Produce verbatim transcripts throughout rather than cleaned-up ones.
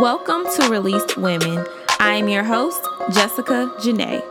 Welcome to Released Women. I am your host, Jessica Janae.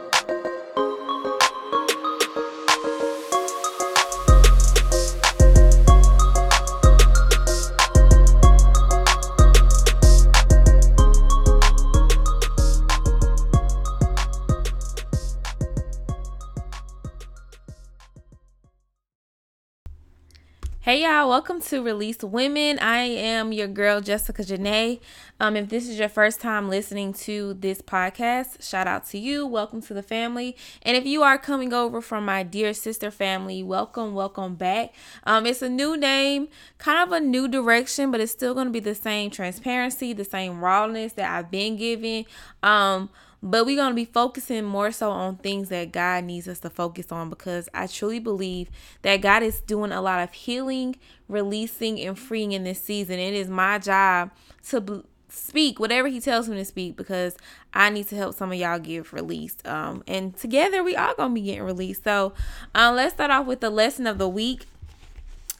Hey y'all, welcome to Released Women. I am your girl, Jessica Janae. Um, if this is your first time listening to this podcast, shout out to you. Welcome to the family. And if you are coming over from my Dear Sister family, welcome, welcome back. Um, it's a new name, kind of a new direction, but it's still going to be the same transparency, the same rawness that I've been giving. Um, But we're going to be focusing more so on things that God needs us to focus on, because I truly believe that God is doing a lot of healing, releasing, and freeing in this season. It is my job to b- speak whatever he tells me to speak, because I need to help some of y'all get released. Um, and together we all going to be getting released. So uh, let's start off with the lesson of the week.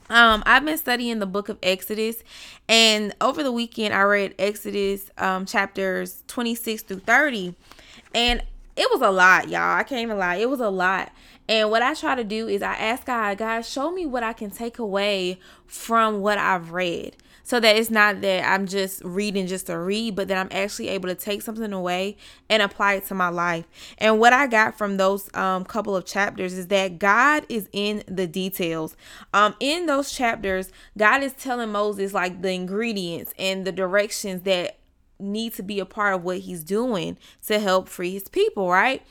Um, I've been studying the book of Exodus, and over the weekend I read Exodus um, chapters twenty-six through thirty, and it was a lot, y'all. I can't even lie. It was a lot. And what I try to do is I ask God, God, show me what I can take away from what I've read, so that it's not that I'm just reading just to read, but that I'm actually able to take something away and apply it to my life. And what I got from those um, couple of chapters is that God is in the details. Um, in those chapters, God is telling Moses like the ingredients and the directions that need to be a part of what he's doing to help free his people, right?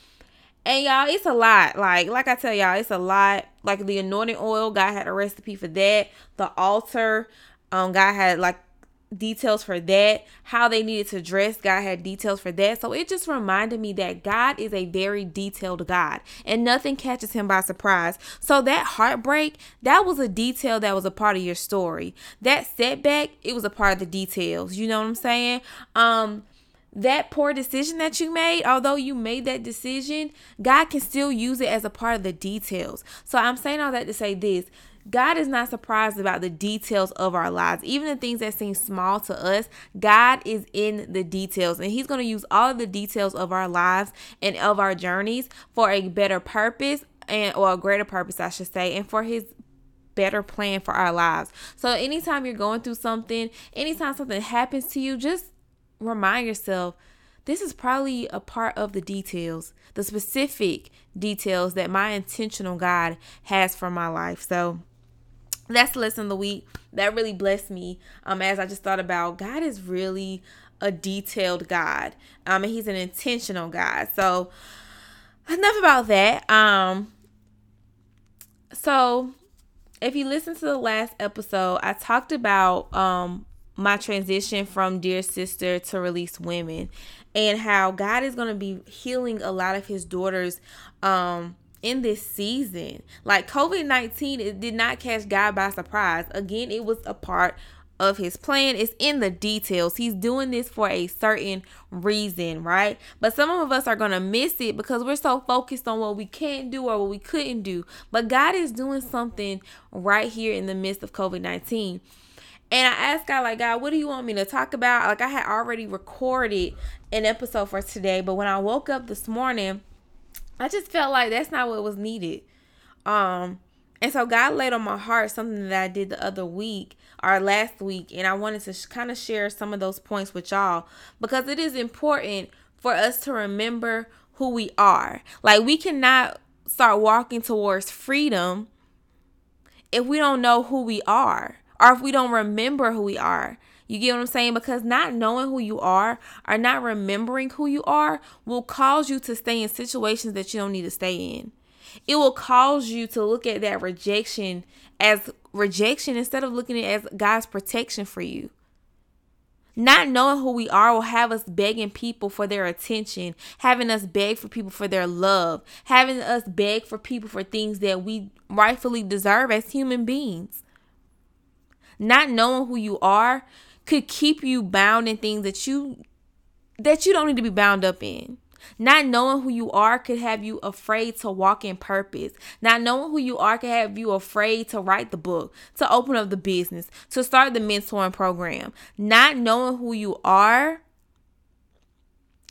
And y'all, it's a lot. Like, like I tell y'all, it's a lot. Like the anointing oil, God had a recipe for that. The altar, Um, God had like details for that. How they needed to dress, God had details for that. So it just reminded me that God is a very detailed God, and nothing catches him by surprise. So that heartbreak, that was a detail that was a part of your story. That setback, it was a part of the details. You know what I'm saying? Um, that poor decision that you made, although you made that decision, God can still use it as a part of the details. So I'm saying all that to say this. God is not surprised about the details of our lives. Even the things that seem small to us, God is in the details. And he's going to use all of the details of our lives and of our journeys for a better purpose, and or a greater purpose, I should say, and for his better plan for our lives. So anytime you're going through something, anytime something happens to you, just remind yourself, this is probably a part of the details, the specific details that my intentional God has for my life. So that's the lesson of the week. That really blessed me um, as I just thought about God is really a detailed God, um, and he's an intentional God. So enough about that. Um, so if you listen to the last episode, I talked about um, my transition from Dear Sister to Released Women, and how God is going to be healing a lot of his daughters um, in this season. Like covid nineteen, it did not catch God by surprise. Again, it was a part of his plan. It's in the details. He's doing this for a certain reason, right? But some of us are going to miss it because we're so focused on what we can't do or what we couldn't do. But God is doing something right here in the midst of covid nineteen. And I asked God, like, God, what do you want me to talk about? Like, I had already recorded an episode for today, but when I woke up this morning, I just felt like that's not what was needed. Um, and so God laid on my heart something that I did the other week or last week, and I wanted to sh- kind of share some of those points with y'all, because it is important for us to remember who we are. Like, we cannot start walking towards freedom if we don't know who we are, or if we don't remember who we are. You get what I'm saying? Because not knowing who you are, or not remembering who you are, will cause you to stay in situations that you don't need to stay in. It will cause you to look at that rejection as rejection instead of looking at it as God's protection for you. Not knowing who we are will have us begging people for their attention, having us beg for people for their love, having us beg for people for things that we rightfully deserve as human beings. Not knowing who you are could keep you bound in things that you that you don't need to be bound up in. Not knowing who you are could have you afraid to walk in purpose. Not knowing who you are could have you afraid to write the book, to open up the business, to start the mentoring program. Not knowing who you are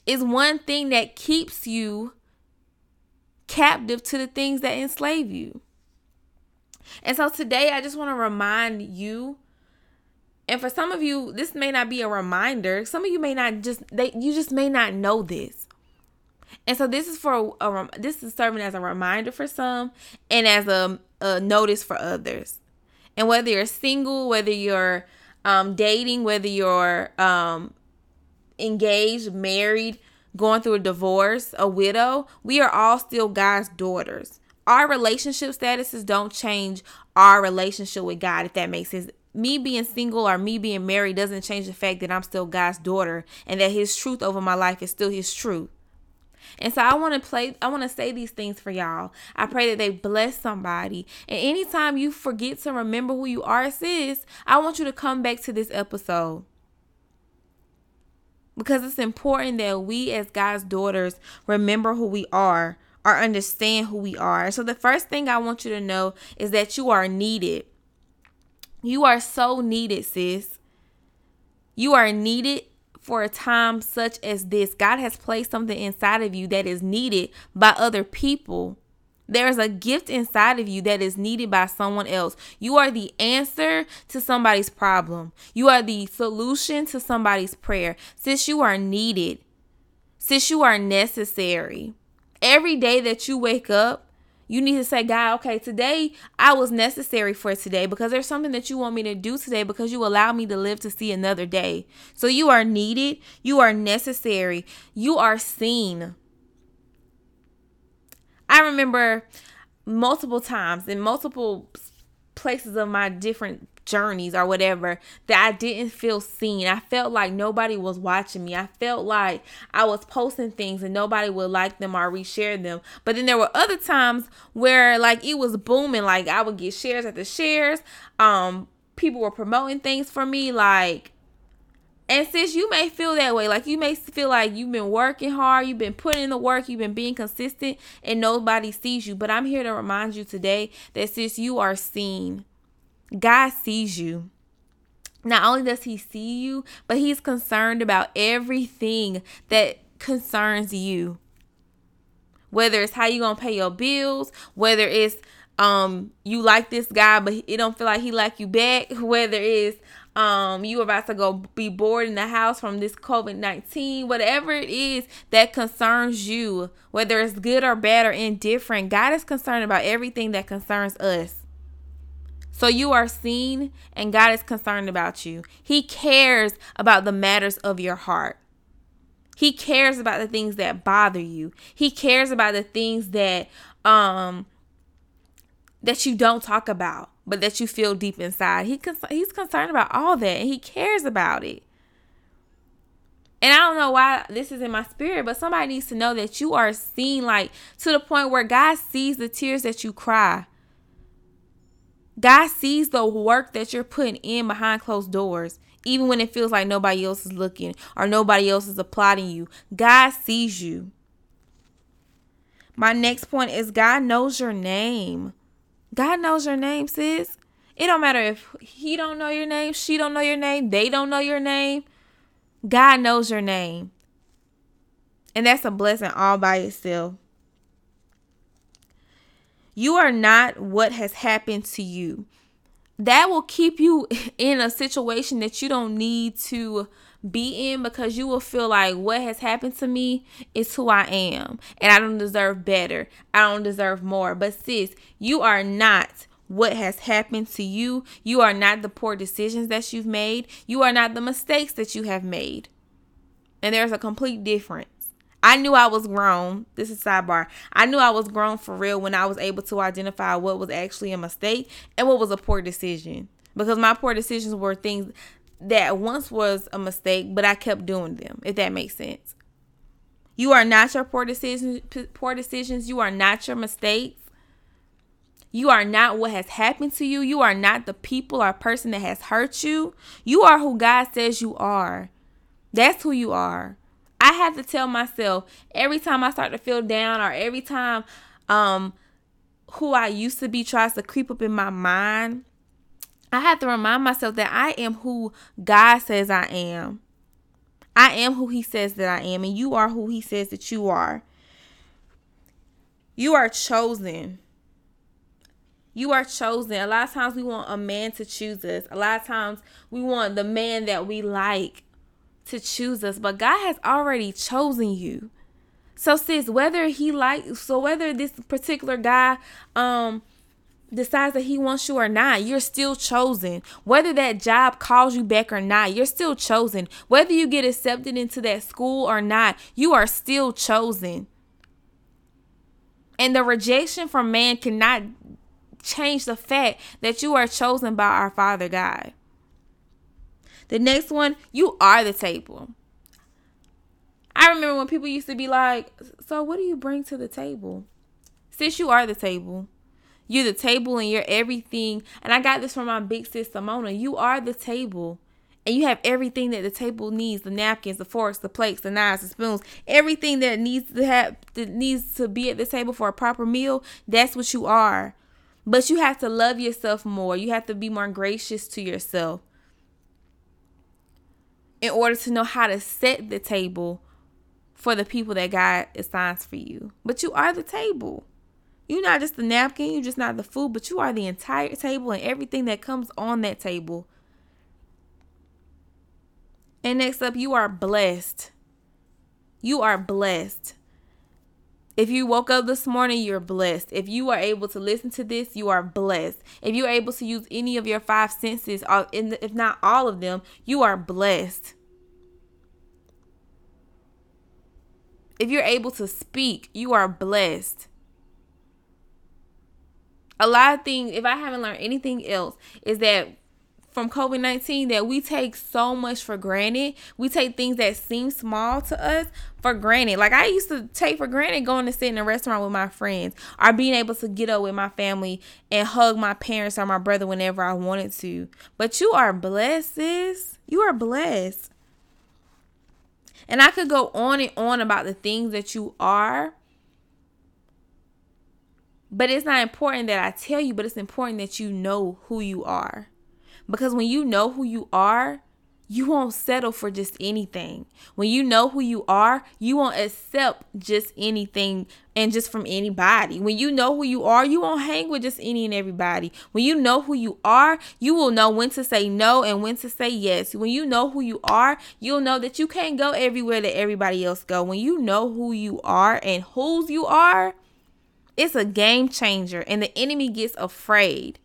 is one thing that keeps you captive to the things that enslave you. And so today, I just want to remind you, and for some of you, this may not be a reminder. Some of you may not just, they, you just may not know this. And so this is for, a, a, this is serving as a reminder for some and as a, a notice for others. And whether you're single, whether you're um, dating, whether you're um, engaged, married, going through a divorce, a widow, we are all still God's daughters. Our relationship statuses don't change our relationship with God, if that makes sense. Me being single or me being married doesn't change the fact that I'm still God's daughter and that his truth over my life is still his truth. And so I want to play, I want to say these things for y'all. I pray that they bless somebody. And anytime you forget to remember who you are, sis, I want you to come back to this episode, because it's important that we as God's daughters remember who we are or understand who we are. So the first thing I want you to know is that you are needed. You are so needed, sis. You are needed for a time such as this. God has placed something inside of you that is needed by other people. There is a gift inside of you that is needed by someone else. You are the answer to somebody's problem. You are the solution to somebody's prayer. Sis, you are needed. Sis, you are necessary. Every day that you wake up, you need to say, God, okay, today I was necessary for today, because there's something that you want me to do today because you allow me to live to see another day. So you are needed. You are necessary. You are seen. I remember multiple times in multiple places of my different journeys or whatever that I didn't feel seen. I felt like nobody was watching me. I felt like I was posting things and nobody would like them or reshare them. But then there were other times where like it was booming. Like I would get shares after shares. Um, people were promoting things for me. Like, and sis, you may feel that way. Like you may feel like you've been working hard, you've been putting in the work, you've been being consistent, and nobody sees you. But I'm here to remind you today that, sis, you are seen. God sees you. Not only does he see you, but he's concerned about everything that concerns you. Whether it's how you gonna pay your bills, whether it's um you like this guy but it don't feel like he like you back, whether it's Um, you about to go be bored in the house from this covid nineteen, whatever it is that concerns you, whether it's good or bad or indifferent, God is concerned about everything that concerns us. So you are seen and God is concerned about you. He cares about the matters of your heart. He cares about the things that bother you. He cares about the things that, um, that you don't talk about, but that you feel deep inside. He cons- he's concerned about all that, and he cares about it. And I don't know why this is in my spirit, but somebody needs to know that you are seen, like to the point where God sees the tears that you cry. God sees the work that you're putting in behind closed doors, even when it feels like nobody else is looking or nobody else is applauding you. God sees you. My next point is God knows your name. God knows your name, sis. It don't matter if he don't know your name, she don't know your name, they don't know your name. God knows your name. And that's a blessing all by itself. You are not what has happened to you. That will keep you in a situation that you don't need to be in, because you will feel like what has happened to me is who I am, and I don't deserve better. I don't deserve more. But sis, you are not what has happened to you. You are not the poor decisions that you've made. You are not the mistakes that you have made. And there's a complete difference. I knew I was grown. This is sidebar. I knew I was grown for real when I was able to identify what was actually a mistake and what was a poor decision. Because my poor decisions were things that once was a mistake, but I kept doing them, if that makes sense. You are not your poor decisions. Poor decisions. You are not your mistakes. You are not what has happened to you. You are not the people or person that has hurt you. You are who God says you are. That's who you are. I have to tell myself every time I start to feel down, or every time um, who I used to be tries to creep up in my mind, I have to remind myself that I am who God says I am. I am who he says that I am, and you are who he says that you are. You are chosen. You are chosen. A lot of times we want a man to choose us. A lot of times we want the man that we like to choose us. But God has already chosen you. So sis, whether he likes, so whether this particular guy um, decides that he wants you or not, you're still chosen. Whether that job calls you back or not, you're still chosen. Whether you get accepted into that school or not, you are still chosen. And the rejection from man cannot change the fact that you are chosen by our Father God. The next one, you are the table. I remember when people used to be like, so what do you bring to the table? Sis, you are the table. You're the table and you're everything. And I got this from my big sister, Mona. You are the table. And you have everything that the table needs. The napkins, the forks, the plates, the knives, the spoons. Everything that needs to have, that needs to be at the table for a proper meal, that's what you are. But you have to love yourself more. You have to be more gracious to yourself in order to know how to set the table for the people that God assigns for you. But you are the table. You're not just the napkin. You're just not the food. But you are the entire table and everything that comes on that table. And next up, you are blessed. You are blessed. If you woke up this morning, you're blessed. If you are able to listen to this, you are blessed. If you're able to use any of your five senses, if not all of them, you are blessed. If you're able to speak, you are blessed. A lot of things, if I haven't learned anything else, is that from COVID nineteen that we take so much for granted. We take things that seem small to us for granted. Like I used to take for granted going to sit in a restaurant with my friends or being able to get up with my family and hug my parents or my brother whenever I wanted to. But you are blessed, sis. You are blessed. And I could go on and on about the things that you are. But it's not important that I tell you, but it's important that you know who you are. Because when you know who you are, you won't settle for just anything. When you know who you are, you won't accept just anything and just from anybody. When you know who you are, you won't hang with just any and everybody. When you know who you are, you will know when to say no and when to say yes. When you know who you are, you'll know that you can't go everywhere that everybody else go. When you know who you are and whose you are, it's a game changer, and the enemy gets afraid.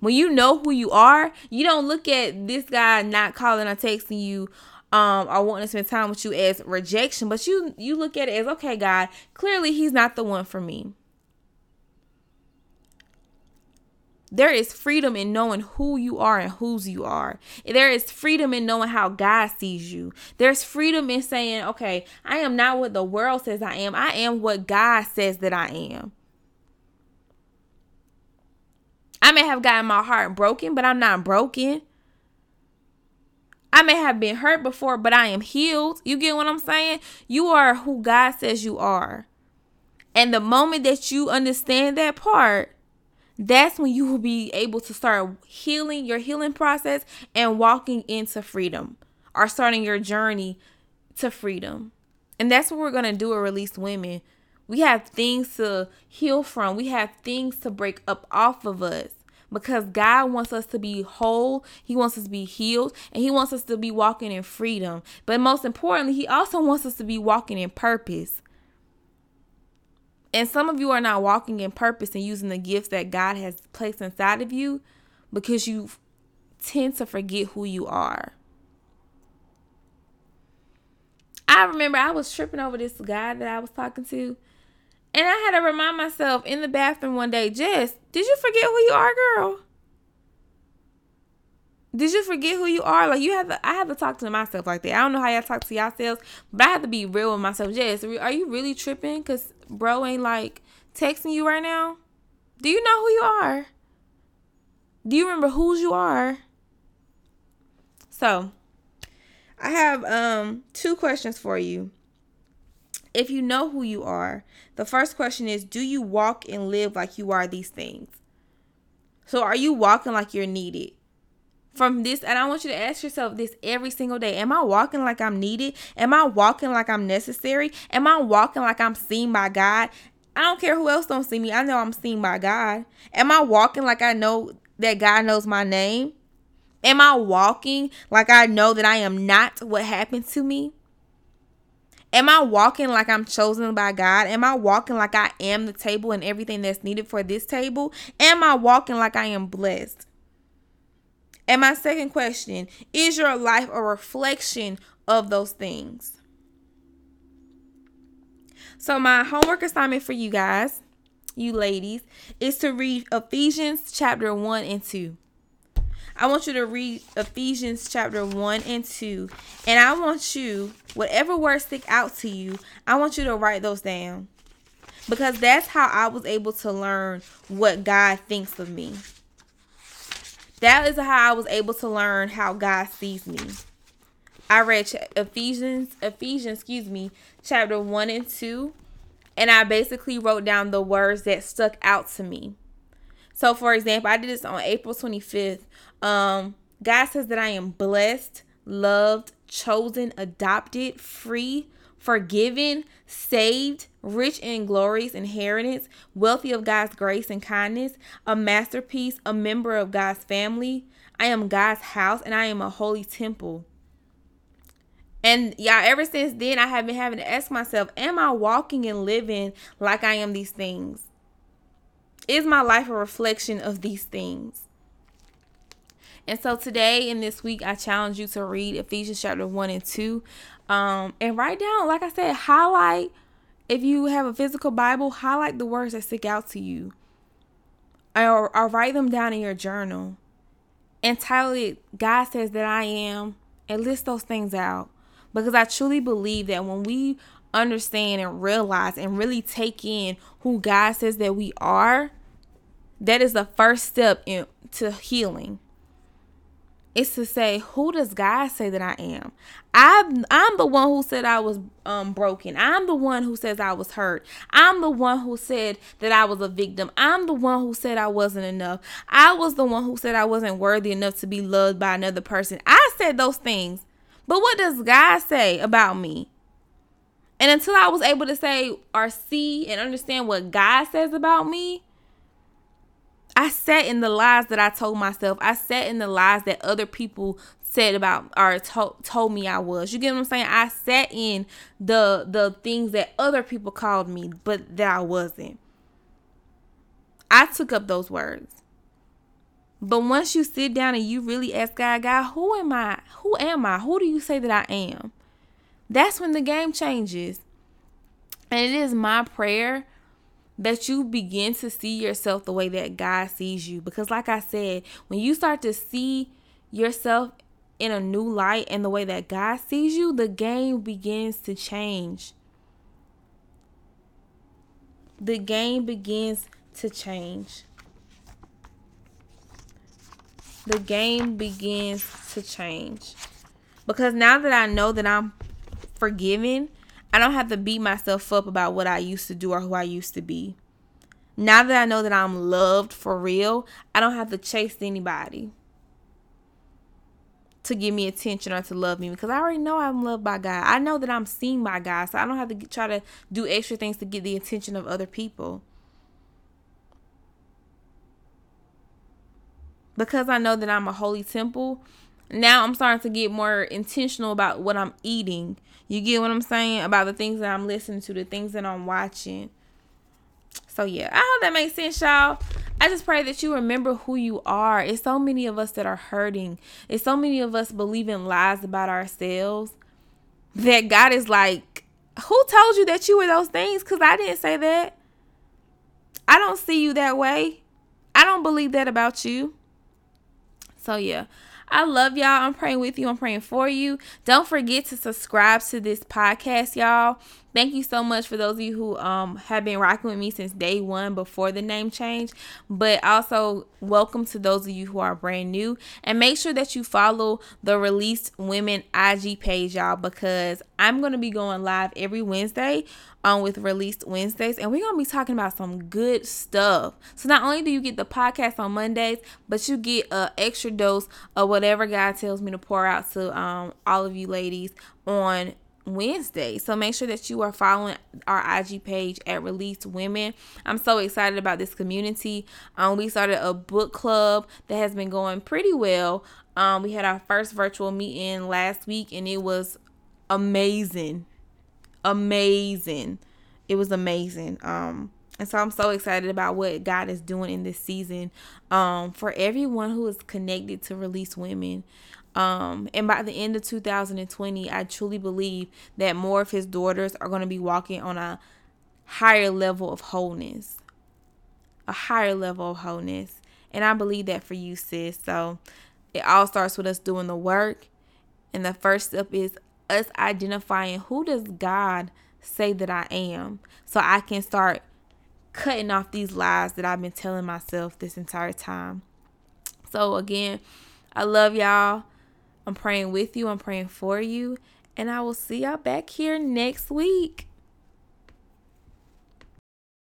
When you know who you are, you don't look at this guy not calling or texting you um, or wanting to spend time with you as rejection. But you, you look at it as, okay, God, clearly he's not the one for me. There is freedom in knowing who you are and whose you are. There is freedom in knowing how God sees you. There's freedom in saying, okay, I am not what the world says I am. I am what God says that I am. I may have gotten my heart broken, but I'm not broken. I may have been hurt before, but I am healed. You get what I'm saying? You are who God says you are. And the moment that you understand that part, that's when you will be able to start healing your healing process and walking into freedom or starting your journey to freedom. And that's what we're going to do at Released Women. We have things to heal from. We have things to break up off of us because God wants us to be whole. He wants us to be healed, and he wants us to be walking in freedom. But most importantly, he also wants us to be walking in purpose. And some of you are not walking in purpose and using the gifts that God has placed inside of you because you tend to forget who you are. I remember I was tripping over this guy that I was talking to. And I had to remind myself in the bathroom one day, Jess, did you forget who you are, girl? Did you forget who you are? Like you have to, I have to talk to myself like that. I don't know how y'all talk to yourselves, but I have to be real with myself. Jess, are you really tripping? Cause bro ain't like texting you right now. Do you know who you are? Do you remember whose you are? So I have um two questions for you. If you know who you are, the first question is, do you walk and live like you are these things? So are you walking like you're needed? from this, and I want you to ask yourself this every single day. Am I walking like I'm needed? Am I walking like I'm necessary? Am I walking like I'm seen by God? I don't care who else don't see me. I know I'm seen by God. Am I walking like I know that God knows my name? Am I walking like I know that I am not what happened to me? Am I walking like I'm chosen by God? Am I walking like I am the table and everything that's needed for this table? Am I walking like I am blessed? And my second question, is your life a reflection of those things? So my homework assignment for you guys, you ladies, is to read Ephesians chapter one and two. I want you to read Ephesians chapter one and two. And I want you, whatever words stick out to you, I want you to write those down. Because that's how I was able to learn what God thinks of me. That is how I was able to learn how God sees me. I read Ephesians, Ephesians, excuse me, chapter one and two. And I basically wrote down the words that stuck out to me. So, for example, I did this on April twenty-fifth. Um, God says that I am blessed, loved, chosen, adopted, free, forgiven, saved, rich in glorious inheritance, wealthy of God's grace and kindness, a masterpiece, a member of God's family. I am God's house, and I am a holy temple. And yeah, ever since then, I have been having to ask myself, am I walking and living like I am these things? Is my life a reflection of these things? And so today and this week, I challenge you to read Ephesians chapter one and two. Um, and write down, like I said, highlight, if you have a physical Bible, highlight the words that stick out to you. Or, or write them down in your journal. And title it, God Says That I Am, and list those things out. Because I truly believe that when we understand and realize and really take in who God says that we are, that is the first step in, to healing. It's to say, who does God say that I am? I'm, I'm the one who said I was um, broken. I'm the one who says I was hurt. I'm the one who said that I was a victim. I'm the one who said I wasn't enough. I was the one who said I wasn't worthy enough to be loved by another person. I said those things. But what does God say about me? And until I was able to say or see and understand what God says about me, I sat in the lies that I told myself. I sat in the lies that other people said about or to- told me I was. You get what I'm saying? I sat in the the things that other people called me, but that I wasn't. I took up those words. But once you sit down and you really ask God, God, who am I? Who am I? Who do you say that I am? That's when the game changes. And it is my prayer that you begin to see yourself the way that God sees you. Because like I said, when you start to see yourself in a new light and the way that God sees you, the game begins to change. The game begins to change. The game begins to change. Because now that I know that I'm forgiven, I don't have to beat myself up about what I used to do or who I used to be. Now that I know that I'm loved for real, I don't have to chase anybody to give me attention or to love me, because I already know I'm loved by God. I know that I'm seen by God, so I don't have to try to do extra things to get the attention of other people. Because I know that I'm a holy temple, now I'm starting to get more intentional about what I'm eating. You get what I'm saying? About the things that I'm listening to, the things that I'm watching. So, yeah. I hope that makes sense, y'all. I just pray that you remember who you are. It's so many of us that are hurting. It's so many of us believing lies about ourselves that God is like, who told you that you were those things? Because I didn't say that. I don't see you that way. I don't believe that about you. So, yeah. I love y'all. I'm praying with you. I'm praying for you. Don't forget to subscribe to this podcast, y'all. Thank you so much for those of you who um have been rocking with me since day one before the name change, but also welcome to those of you who are brand new. And make sure that you follow the Released Women I G page, y'all, because I'm going to be going live every Wednesday um, with Released Wednesdays, and we're going to be talking about some good stuff. So not only do you get the podcast on Mondays, but you get an extra dose of whatever God tells me to pour out to um, all of you ladies on Wednesday. So make sure that you are following our I G page at Released Women. I'm so excited about this community. Um, we started a book club that has been going pretty well. Um, we had our first virtual meeting last week, and it was amazing. Amazing. It was amazing. Um, and so I'm so excited about what God is doing in this season um, for everyone who is connected to Released Women. Um, and by the end of two thousand twenty, I truly believe that more of his daughters are going to be walking on a higher level of wholeness, a higher level of wholeness. And I believe that for you, sis. So it all starts with us doing the work. And the first step is us identifying, who does God say that I am? So I can start cutting off these lies that I've been telling myself this entire time. So again, I love y'all. I'm praying with you. I'm praying for you. And I will see y'all back here next week.